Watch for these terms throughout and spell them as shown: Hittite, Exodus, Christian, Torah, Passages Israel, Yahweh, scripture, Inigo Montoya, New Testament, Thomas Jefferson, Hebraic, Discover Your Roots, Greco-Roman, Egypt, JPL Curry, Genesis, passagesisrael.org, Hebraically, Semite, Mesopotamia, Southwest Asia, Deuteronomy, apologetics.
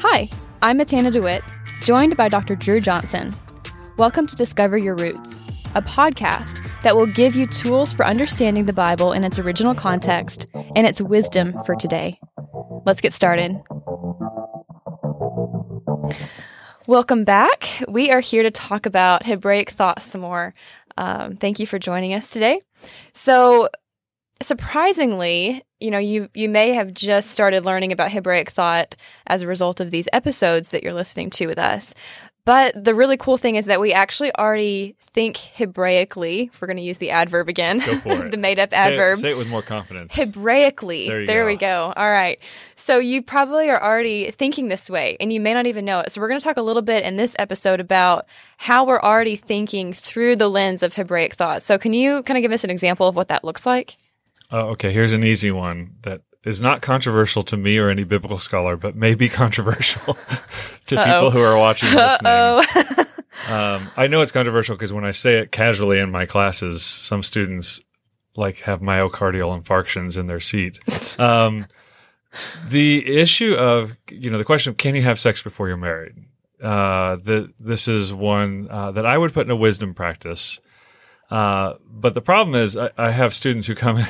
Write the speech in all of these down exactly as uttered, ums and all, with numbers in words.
Hi, I'm Matana DeWitt, joined by Doctor Drew Johnson. Welcome to Discover Your Roots, a podcast that will give you tools for understanding the Bible in its original context and its wisdom for today. Let's get started. Welcome back. We are here to talk about Hebraic thought some more. Um, thank you for joining us today. So, surprisingly, you know, you you may have just started learning about Hebraic thought as a result of these episodes that you're listening to with us. But the really cool thing is that we actually already think Hebraically. If we're going to use the adverb again, Let's go for it. The made-up adverb. Say it, say it with more confidence. Hebraically. There, you there go. we go. All right. So you probably are already thinking this way, and you may not even know it. So we're going to talk a little bit in this episode about how we're already thinking through the lens of Hebraic thought. So can you kind of give us an example of what that looks like? Oh, okay. Here's an easy one that is not controversial to me or any biblical scholar, but may be controversial to Uh-oh. people who are watching this. um, I know it's controversial because when I say it casually in my classes, some students like have myocardial infarctions in their seat. Um, the issue of, you know, the question of can you have sex before you're married? Uh, the, this is one uh, that I would put in a wisdom practice. Uh, but the problem is I, I have students who come in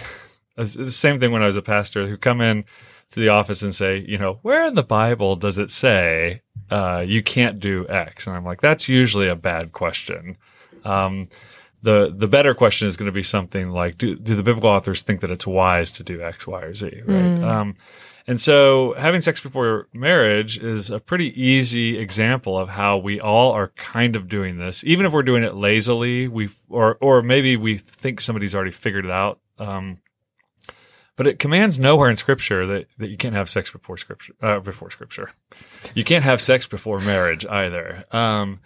It's the same thing when I was a pastor, who come in to the office and say, you know, where in the Bible does it say uh, you can't do X? And I'm like, that's usually a bad question. Um, the the better question is going to be something like, do, do the biblical authors think that it's wise to do X, Y, or Z? Right? Mm. Um, and so having sex before marriage is a pretty easy example of how we all are kind of doing this. Even if we're doing it lazily, we or, or maybe we think somebody's already figured it out. Um But it commands nowhere in Scripture that, that you can't have sex before Scripture. Uh, before Scripture, you can't have sex before marriage either. Um,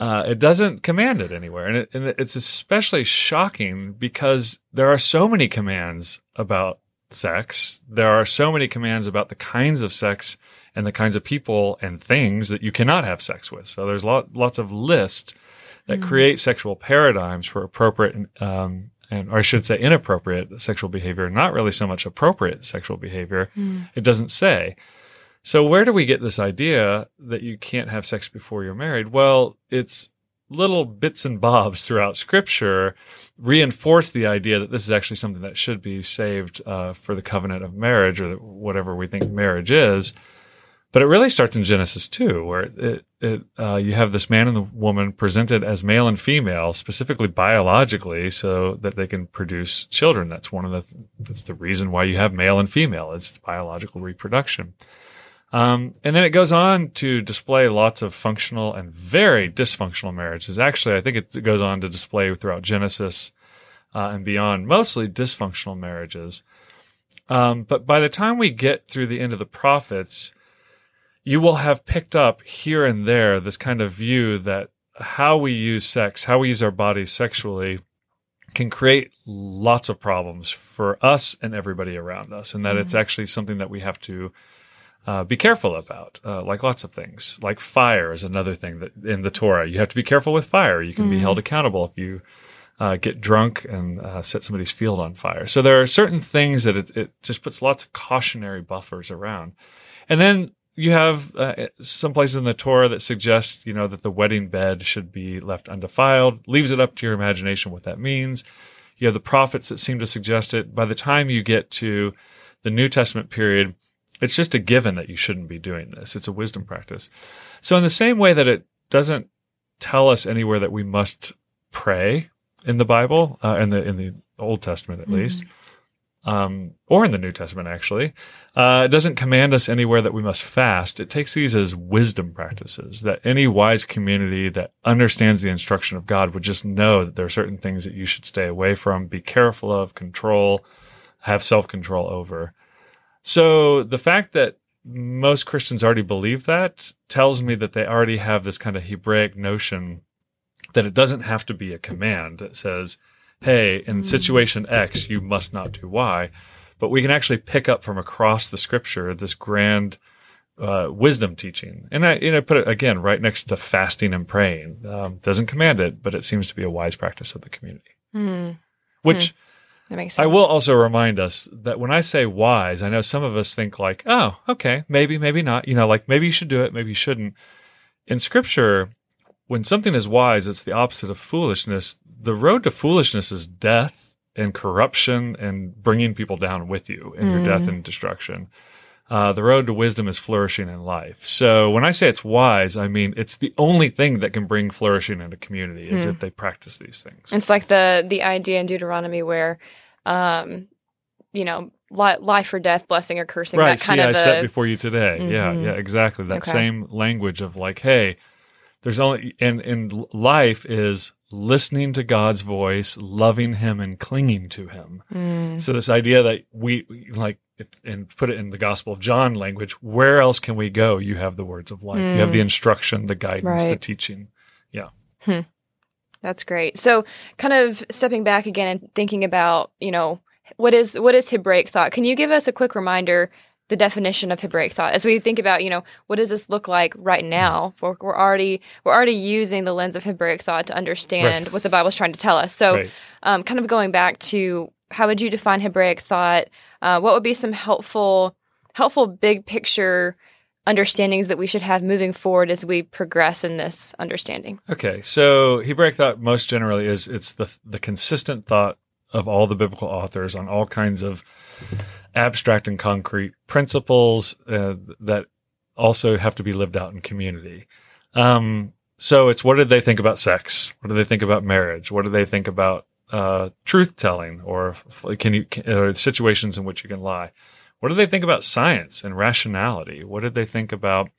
uh, it doesn't command it anywhere, and, it, and it's especially shocking because there are so many commands about sex. There are so many commands about the kinds of sex and the kinds of people and things that you cannot have sex with. So there's lot, lots of lists that mm-hmm. create sexual paradigms for appropriate. Um, And, or I should say inappropriate sexual behavior, not really so much appropriate sexual behavior. Mm. It doesn't say. So where do we get this idea that you can't have sex before you're married? Well, it's little bits and bobs throughout Scripture reinforce the idea that this is actually something that should be saved uh, for the covenant of marriage or whatever we think marriage is. But it really starts in Genesis two, where it, it, uh, you have this man and the woman presented as male and female, specifically biologically, so that they can produce children. That's one of the that's the reason why you have male and female. It's biological reproduction. Um, and then it goes on to display lots of functional and very dysfunctional marriages. Actually, I think it goes on to display throughout Genesis uh, and beyond, mostly dysfunctional marriages. Um, but by the time we get through the end of the prophets, you will have picked up here and there this kind of view that how we use sex, how we use our bodies sexually can create lots of problems for us and everybody around us, and that mm-hmm. it's actually something that we have to uh, be careful about, uh, like lots of things. Like fire is another thing that in the Torah. You have to be careful with fire. You can mm-hmm. be held accountable if you uh, get drunk and uh, set somebody's field on fire. So there are certain things that it, it just puts lots of cautionary buffers around. And then you have uh, some places in the Torah that suggest, you know, that the wedding bed should be left undefiled, leaves it up to your imagination what that means. You have the prophets that seem to suggest it. By the time you get to the New Testament period, it's just a given that you shouldn't be doing this. It's a wisdom practice. So in the same way that it doesn't tell us anywhere that we must pray in the Bible, uh, in the in the Old Testament at mm-hmm. least, Um, or in the New Testament, actually, uh, it doesn't command us anywhere that we must fast. It takes these as wisdom practices that any wise community that understands the instruction of God would just know that there are certain things that you should stay away from, be careful of, control, have self-control over. So the fact that most Christians already believe that tells me that they already have this kind of Hebraic notion that it doesn't have to be a command that says, hey, in situation X, you must not do Y. But we can actually pick up from across the Scripture this grand uh, wisdom teaching. And I, and I put it, again, right next to fasting and praying. Um, doesn't command it, but it seems to be a wise practice of the community. Mm. Which, mm. That makes sense. I will also remind us that when I say wise, I know some of us think like, oh, okay, maybe, maybe not. You know, like maybe you should do it, maybe you shouldn't. In Scripture, when something is wise, it's the opposite of foolishness. The road to foolishness is death and corruption and bringing people down with you in mm. your death and destruction. Uh, the road to wisdom is flourishing in life. So when I say it's wise, I mean it's the only thing that can bring flourishing in a community is mm. if they practice these things. It's like the the idea in Deuteronomy where, um, you know, li- life or death, blessing or cursing. Right. That kind See, of I a... set before you today. Mm-hmm. Yeah, yeah, exactly. That okay. same language of like, hey, there's only and and life is listening to God's voice, loving Him, and clinging to Him. Mm. So this idea that we like. If, and put it in the Gospel of John language, where else can we go? You have the words of life. Mm. You have the instruction, the guidance, right. the teaching. Yeah. Hmm. That's great. So kind of stepping back again and thinking about, you know, what is what is Hebraic thought? Can you give us a quick reminder, the definition of Hebraic thought? As we think about, you know, what does this look like right now? Mm. We're, we're, already, we're already using the lens of Hebraic thought to understand right. what the Bible's trying to tell us. So right. um, kind of going back to how would you define Hebraic thought? Uh, what would be some helpful, helpful big picture understandings that we should have moving forward as we progress in this understanding? Okay, so Hebraic thought most generally is it's the the consistent thought of all the biblical authors on all kinds of abstract and concrete principles uh, that also have to be lived out in community. Um, so it's what did they think about sex? What do they think about marriage? What do they think about Uh, truth-telling, or can you can, or situations in which you can lie? What do they think about science and rationality? What do they think about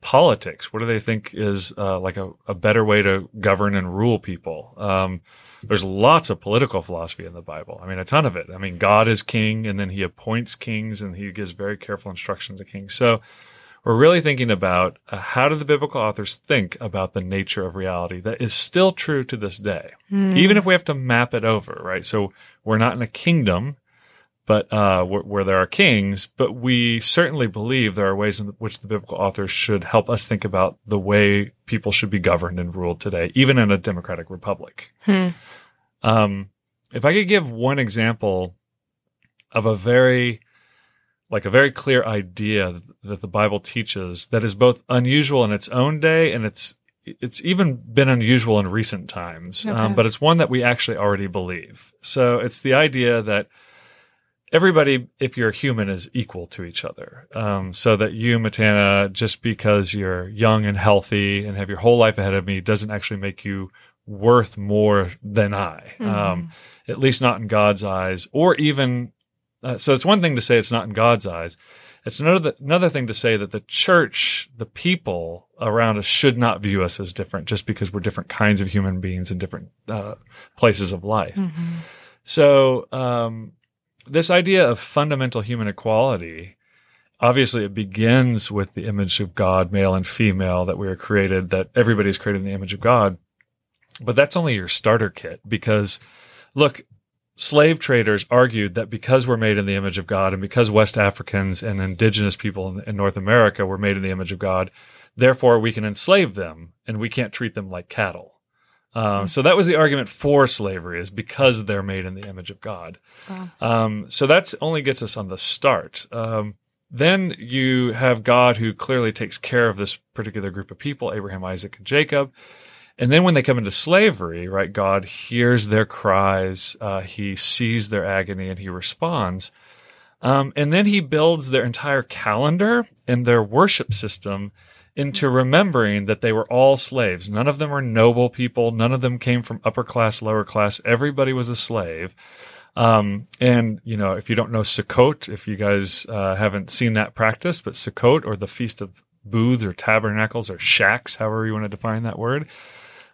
politics? What do they think is uh, like a, a better way to govern and rule people? Um, there's lots of political philosophy in the Bible. I mean, a ton of it. I mean, God is king, and then He appoints kings, and He gives very careful instructions to kings. So we're really thinking about uh, how do the biblical authors think about the nature of reality that is still true to this day, mm. even if we have to map it over, right? So we're not in a kingdom but uh, where, where there are kings, but we certainly believe there are ways in which the biblical authors should help us think about the way people should be governed and ruled today, even in a democratic republic. Hmm. Um, if I could give one example of a very... like a very clear idea that the Bible teaches that is both unusual in its own day and it's it's even been unusual in recent times, okay. um, but it's one that we actually already believe. So it's the idea that everybody, if you're a human, is equal to each other. Um, so that you, Matana, just because you're young and healthy and have your whole life ahead of me doesn't actually make you worth more than I, mm-hmm. um, at least not in God's eyes or even... Uh, so it's one thing to say it's not in God's eyes. It's another another thing to say that the church, the people around us, should not view us as different just because we're different kinds of human beings in different uh, places of life. Mm-hmm. So um, this idea of fundamental human equality, obviously it begins with the image of God, male and female, that we are created, that everybody's created in the image of God. But that's only your starter kit because, look, slave traders argued that because we're made in the image of God and because West Africans and indigenous people in North America were made in the image of God, therefore we can enslave them and we can't treat them like cattle. Um, so that was the argument for slavery, is because they're made in the image of God. Wow. Um, so that only gets us on the start. Um, then you have God who clearly takes care of this particular group of people, Abraham, Isaac, and Jacob. And then when they come into slavery, right, God hears their cries, uh, He sees their agony, and He responds. Um, and then He builds their entire calendar and their worship system into remembering that they were all slaves. None of them were noble people. None of them came from upper class, lower class. Everybody was a slave. Um, and, you know, if you don't know Sukkot, if you guys uh, haven't seen that practice, but Sukkot, or the Feast of Booths or Tabernacles or Shacks, however you want to define that word,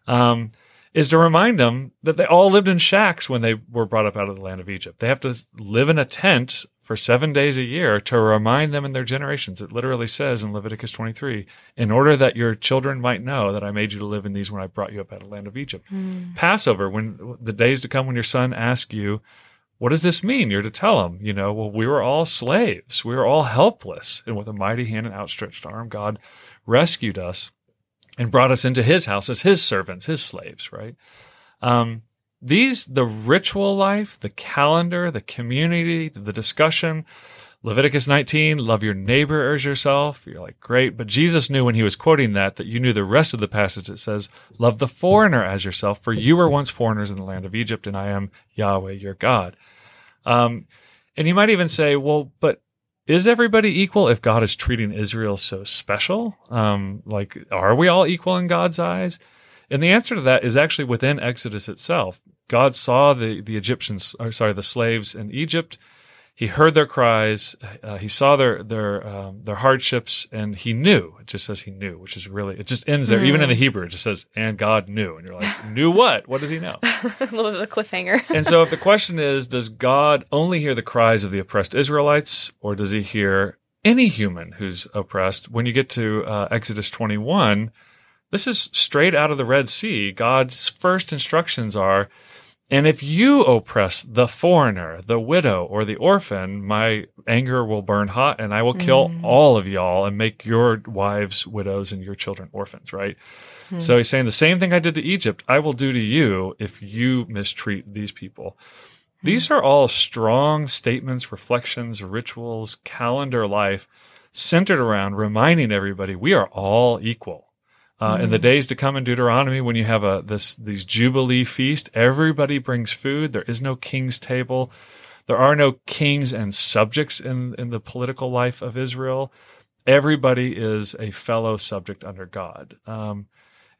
Um, is to remind them that they all lived in shacks when they were brought up out of the land of Egypt. They have to live in a tent for seven days a year to remind them and their generations. It literally says in Leviticus twenty-three, in order that your children might know that I made you to live in these when I brought you up out of the land of Egypt. Mm. Passover, when the days to come when your son asks you, what does this mean? You're to tell him, you know, well, we were all slaves. We were all helpless. And with a mighty hand and outstretched arm, God rescued us and brought us into His house as His servants, His slaves, right? Um, These, the ritual life, the calendar, the community, the discussion, Leviticus nineteen, love your neighbor as yourself. You're like, great. But Jesus knew when he was quoting that, that you knew the rest of the passage that says, love the foreigner as yourself, for you were once foreigners in the land of Egypt, and I am Yahweh, your God. Um, and you might even say, well, but is everybody equal if God is treating Israel so special? Um, like, are we all equal in God's eyes? And the answer to that is actually within Exodus itself. God saw the, the Egyptians, or sorry, the slaves in Egypt. He heard their cries. Uh, he saw their their um, their hardships, and he knew. It just says he knew, which is really, it just ends there. Mm. Even in the Hebrew, it just says, and God knew. And you're like, knew what? What does he know? A little bit of a cliffhanger. And so if the question is, does God only hear the cries of the oppressed Israelites, or does he hear any human who's oppressed? When you get to uh, Exodus twenty-one, this is straight out of the Red Sea. God's first instructions are, and if you oppress the foreigner, the widow, or the orphan, my anger will burn hot, and I will kill mm. all of y'all and make your wives widows and your children orphans, right? Mm. So he's saying the same thing I did to Egypt, I will do to you if you mistreat these people. Mm. These are all strong statements, reflections, rituals, calendar life, centered around reminding everybody we are all equal. Uh, in the days to come in Deuteronomy, when you have a this these Jubilee feast, everybody brings food. There is no king's table. There are no kings and subjects in, in the political life of Israel. Everybody is a fellow subject under God. Um,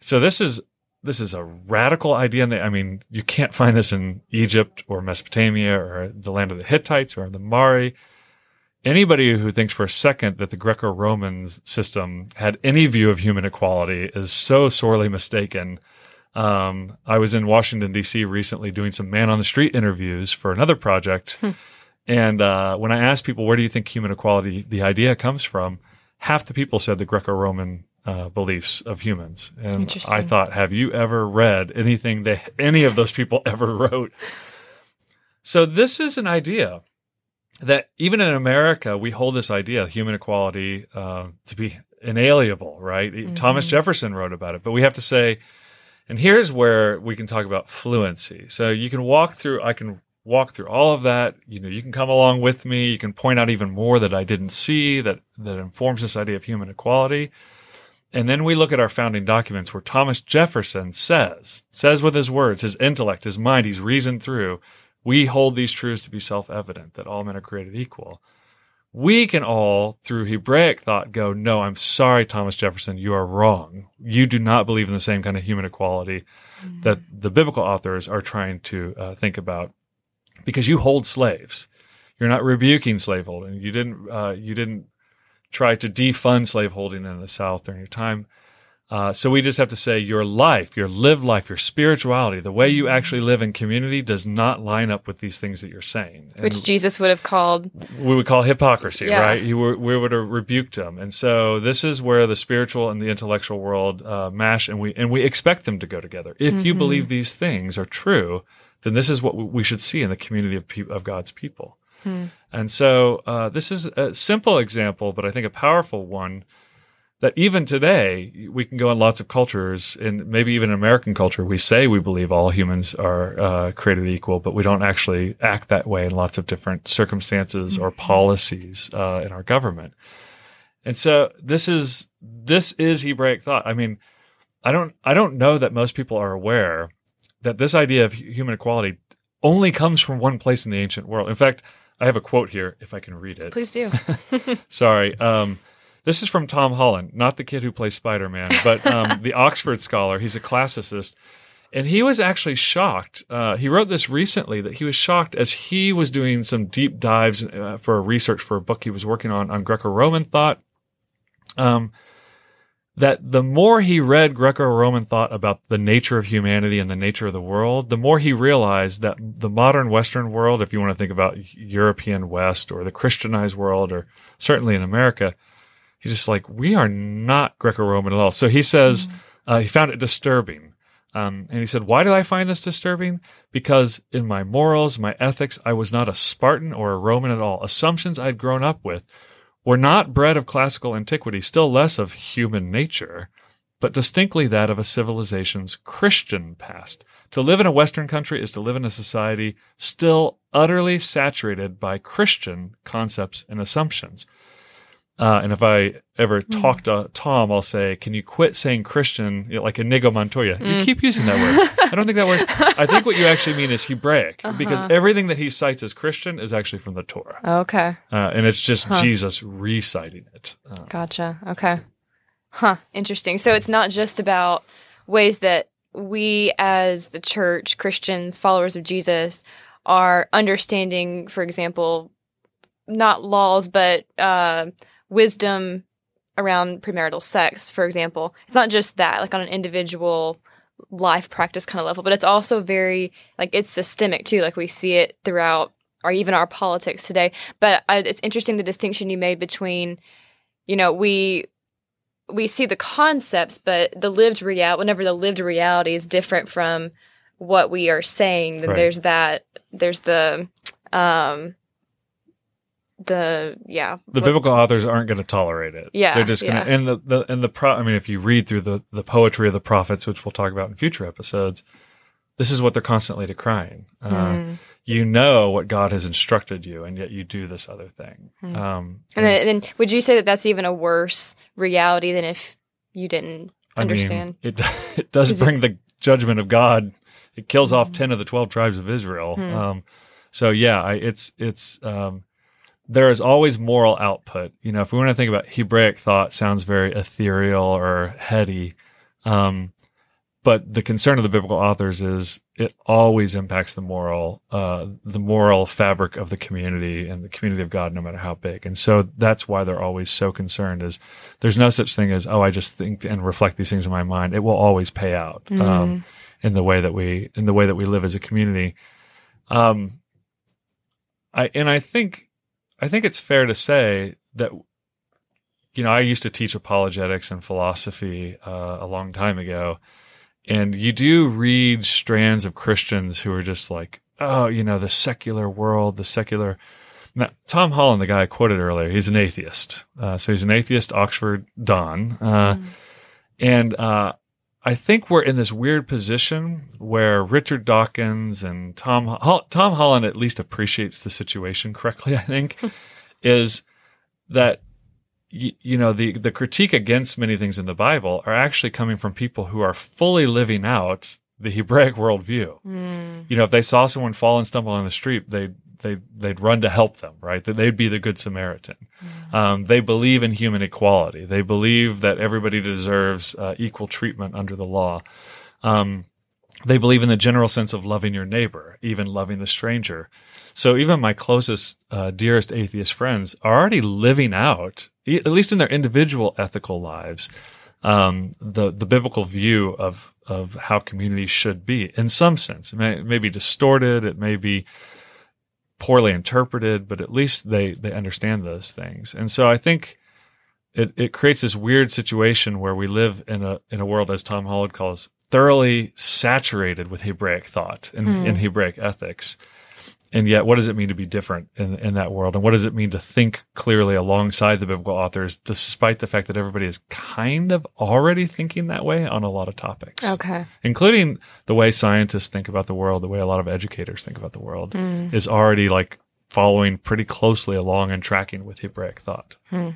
so this is this is a radical idea. And I mean, you can't find this in Egypt or Mesopotamia or the land of the Hittites or the Mari. Anybody who thinks for a second that the Greco-Roman system had any view of human equality is so sorely mistaken. Um, I was in Washington, D C recently doing some man-on-the-street interviews for another project. Hmm. And uh, when I asked people, where do you think human equality, the idea comes from, half the people said the Greco-Roman uh, beliefs of humans. And I thought, have you ever read anything that any of those people ever wrote? So this is an idea that even in America, we hold this idea of human equality uh, to be inalienable, right? Mm-hmm. Thomas Jefferson wrote about it. But we have to say, and here's where we can talk about fluency. So you can walk through, I can walk through all of that. You know, you can come along with me. You can point out even more that I didn't see that, that informs this idea of human equality. And then we look at our founding documents where Thomas Jefferson says, says with his words, his intellect, his mind, he's reasoned through, we hold these truths to be self-evident, that all men are created equal. We can all, through Hebraic thought, go, no, I'm sorry, Thomas Jefferson, you are wrong. You do not believe in the same kind of human equality mm. that the biblical authors are trying to uh, think about, because you hold slaves. You're not rebuking slaveholding. You didn't, uh, you didn't try to defund slaveholding in the South during your time. Uh, so we just have to say your life, your lived life, your spirituality, the way you actually live in community does not line up with these things that you're saying. And which Jesus would have called. We would call hypocrisy, yeah. Right? He were, we would have rebuked him. And so this is where the spiritual and the intellectual world uh, mash, and we and we expect them to go together. If mm-hmm. you believe these things are true, then this is what we should see in the community of, pe- of God's people. Hmm. And so uh, this is a simple example, but I think a powerful one, that even today, we can go in lots of cultures, and maybe even in American culture, we say we believe all humans are uh, created equal, but we don't actually act that way in lots of different circumstances or policies uh, in our government. And so this is this is Hebraic thought. I mean, I don't I don't know that most people are aware that this idea of human equality only comes from one place in the ancient world. In fact, I have a quote here, if I can read it. Please do. Sorry. Um, This is from Tom Holland, not the kid who plays Spider-Man, but um, the Oxford scholar. He's a classicist. And he was actually shocked. Uh, he wrote this recently, that he was shocked as he was doing some deep dives uh, for research for a book he was working on, on Greco-Roman thought, um, that the more he read Greco-Roman thought about the nature of humanity and the nature of the world, the more he realized that the modern Western world, if you want to think about European West or the Christianized world, or certainly in America, he's just like, we are not Greco-Roman at all. So he says mm. uh, he found it disturbing. Um, and he said, why did I find this disturbing? Because in my morals, my ethics, I was not a Spartan or a Roman at all. Assumptions I'd grown up with were not bred of classical antiquity, still less of human nature, but distinctly that of a civilization's Christian past. To live in a Western country is to live in a society still utterly saturated by Christian concepts and assumptions. Uh, and if I ever mm. talk to Tom, I'll say, can you quit saying Christian, you know, like Inigo Montoya? Mm. You keep using that word. I don't think that word. I think what you actually mean is Hebraic, uh-huh. because everything that he cites as Christian is actually from the Torah. Okay. Uh, and it's just huh. Jesus reciting it. Um, gotcha. Okay. Huh. Interesting. So it's not just about ways that we as the church, Christians, followers of Jesus, are understanding, for example, not laws, but uh, wisdom around premarital sex, for example. It's not just that, like on an individual life practice kind of level, but it's also very, like, it's systemic too. Like we see it throughout or even our politics today. But uh, it's interesting the distinction you made between, you know, we we see the concepts, but the lived reality, whenever the lived reality is different from what we are saying, then right. there's that, there's the... um The yeah, the what, biblical authors aren't going to tolerate it. Yeah, they're just going to yeah. and the, the and the pro. I mean, if you read through the the poetry of the prophets, which we'll talk about in future episodes, this is what they're constantly decrying. Mm. Uh, you know what God has instructed you, and yet you do this other thing. Mm. Um, and, and then, and would you say that that's even a worse reality than if you didn't I understand? Mean, it it does bring it, the judgment of God. It kills mm. off ten of the twelve tribes of Israel. Mm. Um, so yeah, I, it's it's. Um, There is always moral output. You know, if we want to think about Hebraic thought, sounds very ethereal or heady. Um, but the concern of the biblical authors is it always impacts the moral, uh, the moral fabric of the community and the community of God, no matter how big. And so that's why they're always so concerned is there's no such thing as, oh, I just think and reflect these things in my mind. It will always pay out, mm. um, in the way that we, in the way that we live as a community. Um, I, and I think, I think it's fair to say that, you know, I used to teach apologetics and philosophy uh, a long time ago, and you do read strands of Christians who are just like, oh, you know, the secular world, the secular. Now, Tom Holland, the guy I quoted earlier, he's an atheist. Uh, so he's an atheist Oxford Don. Uh, mm. And uh, I think we're in this weird position where Richard Dawkins and Tom Ho- Tom Holland at least appreciates the situation correctly, I think, is that, y- you know, the, the critique against many things in the Bible are actually coming from people who are fully living out the Hebraic worldview. Mm. You know, if they saw someone fall and stumble on the street, they They, they'd run to help them, right? That they'd be the good Samaritan. Mm. Um, they believe in human equality. They believe that everybody deserves uh, equal treatment under the law. Um, they believe in the general sense of loving your neighbor, even loving the stranger. So even my closest, uh, dearest atheist friends are already living out, e- at least in their individual ethical lives, um, the, the biblical view of, of how community should be in some sense. It may, it may be distorted. It may be poorly interpreted, but at least they, they understand those things. And so I think it, it creates this weird situation where we live in a in a world, as Tom Holland calls, thoroughly saturated with Hebraic thought and mm. in Hebraic ethics. And yet, what does it mean to be different in, in that world? And what does it mean to think clearly alongside the biblical authors, despite the fact that everybody is kind of already thinking that way on a lot of topics? Okay. Including the way scientists think about the world, the way a lot of educators think about the world, mm. is already like following pretty closely along and tracking with Hebraic thought. Mm.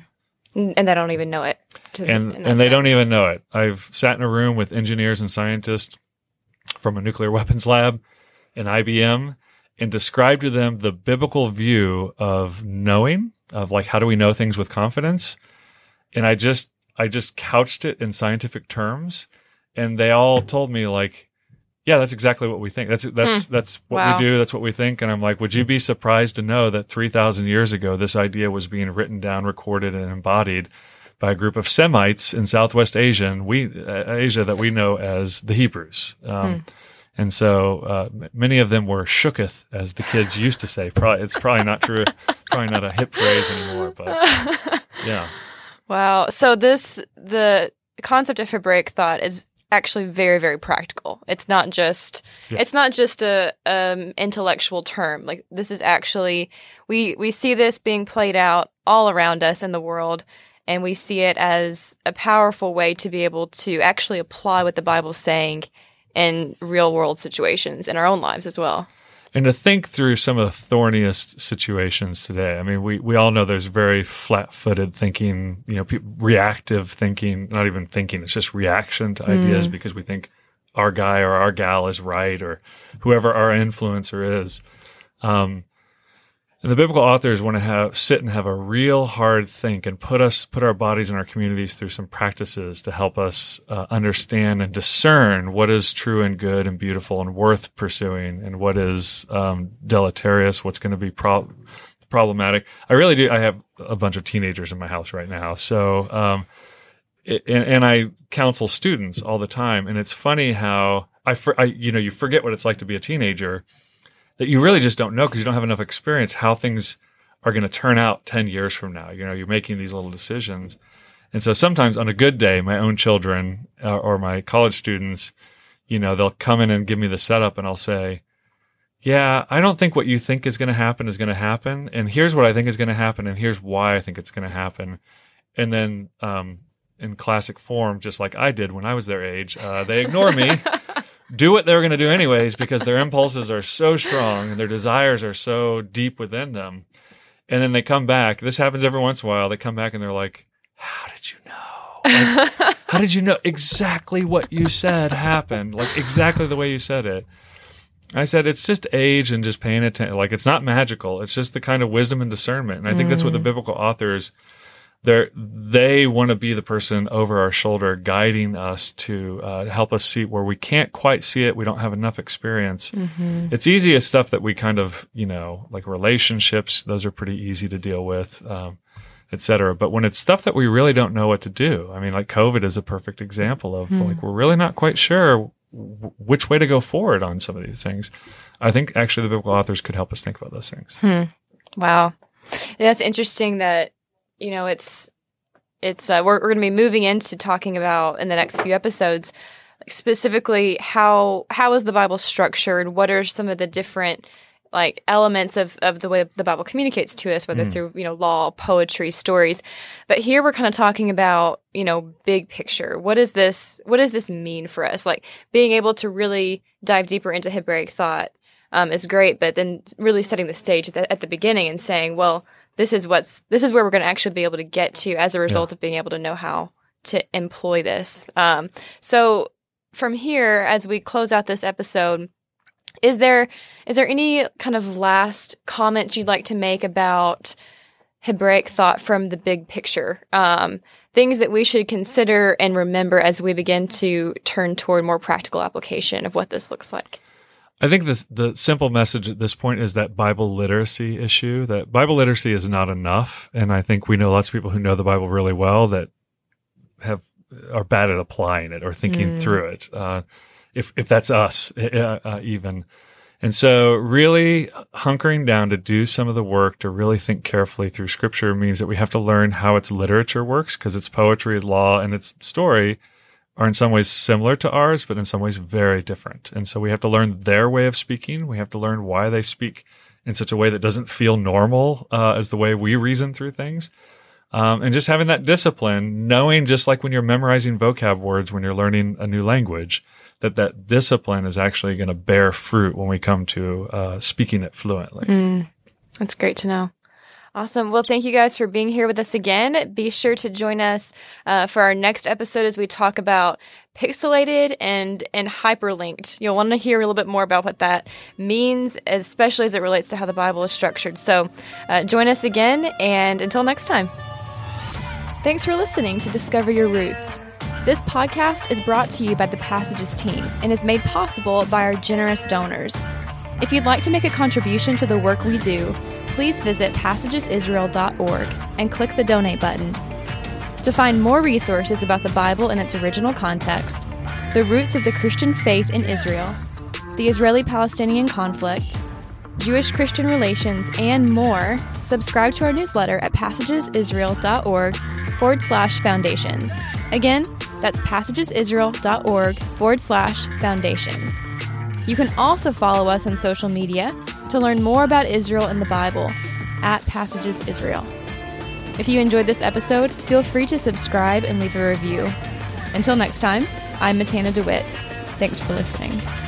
And they don't even know it. To and and sense. They don't even know it. I've sat in a room with engineers and scientists from a nuclear weapons lab and I B M and describe to them the biblical view of knowing, of like, how do we know things with confidence? And I just, I just couched it in scientific terms. And they all told me like, yeah, that's exactly what we think. That's, that's, hmm. that's what wow. we do. That's what we think. And I'm like, would you be surprised to know that three thousand years ago, this idea was being written down, recorded, and embodied by a group of Semites in Southwest Asia, and we, uh, Asia that we know as the Hebrews. Um, hmm. And so uh, many of them were shooketh, as the kids used to say. Probably, it's probably not true, probably not a hip phrase anymore. But yeah, wow. So this the concept of Hebraic thought is actually very, very practical. It's not just yeah. it's not just a um, intellectual term. Like this is actually we we see this being played out all around us in the world. And we see it as a powerful way to be able to actually apply what the Bible's saying in real world situations in our own lives as well. And to think through some of the thorniest situations today. I mean, we, we all know there's very flat-footed thinking, you know, pe- reactive thinking, not even thinking, it's just reaction to ideas mm. because we think our guy or our gal is right or whoever our influencer is. Um, and the biblical authors want to have sit and have a real hard think and put us, put our bodies and our communities through some practices to help us uh, understand and discern what is true and good and beautiful and worth pursuing and what is um, deleterious, what's going to be pro- problematic. I really do. I have a bunch of teenagers in my house right now. So, um, it, and, and I counsel students all the time. And it's funny how I, for, I, you know, you forget what it's like to be a teenager, that you really just don't know because you don't have enough experience how things are going to turn out ten years from now. You know, you're making these little decisions. And so sometimes on a good day, my own children uh, or my college students, you know, they'll come in and give me the setup and I'll say, yeah, I don't think what you think is going to happen is going to happen. And here's what I think is going to happen. And here's why I think it's going to happen. And then um, in classic form, just like I did when I was their age, uh, they ignore me. Do what they were going to do anyways because their impulses are so strong and their desires are so deep within them. And then they come back. This happens every once in a while. They come back and they're like, how did you know? Like, how did you know exactly what you said happened? Like exactly the way you said it. I said, it's just age and just paying attention. Like it's not magical. It's just the kind of wisdom and discernment. And I think mm. that's what the biblical authors, They're, they want to be the person over our shoulder guiding us to uh, help us see where we can't quite see it. We don't have enough experience. Mm-hmm. It's easier stuff that we kind of, you know, like relationships, those are pretty easy to deal with, um, et cetera. But when it's stuff that we really don't know what to do, I mean, like COVID is a perfect example of mm. like, we're really not quite sure w- which way to go forward on some of these things. I think actually the biblical authors could help us think about those things. Hmm. Wow. Yeah, that's interesting that you know, it's it's uh, we're, we're going to be moving into talking about in the next few episodes, like specifically how how is the Bible structured? What are some of the different like elements of, of the way the Bible communicates to us, whether mm. through you know law, poetry, stories? But here we're kind of talking about you know big picture. What is this? What does this mean for us? Like being able to really dive deeper into Hebraic thought um, is great, but then really setting the stage at the, at the beginning and saying, well. This is what's. This is where we're going to actually be able to get to as a result yeah. of being able to know how to employ this. Um, so, from here, as we close out this episode, is there is there any kind of last comments you'd like to make about Hebraic thought from the big picture? Um, things that we should consider and remember as we begin to turn toward more practical application of what this looks like. I think the the simple message at this point is that Bible literacy issue, that Bible literacy is not enough. And I think we know lots of people who know the Bible really well that have are bad at applying it or thinking mm. through it, uh, if if that's us uh, uh, even. And so really hunkering down to do some of the work to really think carefully through Scripture means that we have to learn how its literature works because its poetry, law, and its story are in some ways similar to ours, but in some ways very different. And so we have to learn their way of speaking. We have to learn why they speak in such a way that doesn't feel normal uh, as the way we reason through things. Um, and just having that discipline, knowing just like when you're memorizing vocab words, when you're learning a new language, that that discipline is actually going to bear fruit when we come to uh, speaking it fluently. Mm, that's great to know. Awesome. Well, thank you guys for being here with us again. Be sure to join us uh, for our next episode as we talk about pixelated and, and hyperlinked. You'll want to hear a little bit more about what that means, especially as it relates to how the Bible is structured. So uh, join us again, and until next time. Thanks for listening to Discover Your Roots. This podcast is brought to you by the Passages team and is made possible by our generous donors. If you'd like to make a contribution to the work we do, please visit passages israel dot org and click the donate button. To find more resources about the Bible in its original context, the roots of the Christian faith in Israel, the Israeli-Palestinian conflict, Jewish-Christian relations, and more, subscribe to our newsletter at passages israel dot org forward slash foundations. Again, that's passages israel dot org forward slash foundations. You can also follow us on social media to learn more about Israel and the Bible at Passages Israel. If you enjoyed this episode, feel free to subscribe and leave a review. Until next time, I'm Matana DeWitt. Thanks for listening.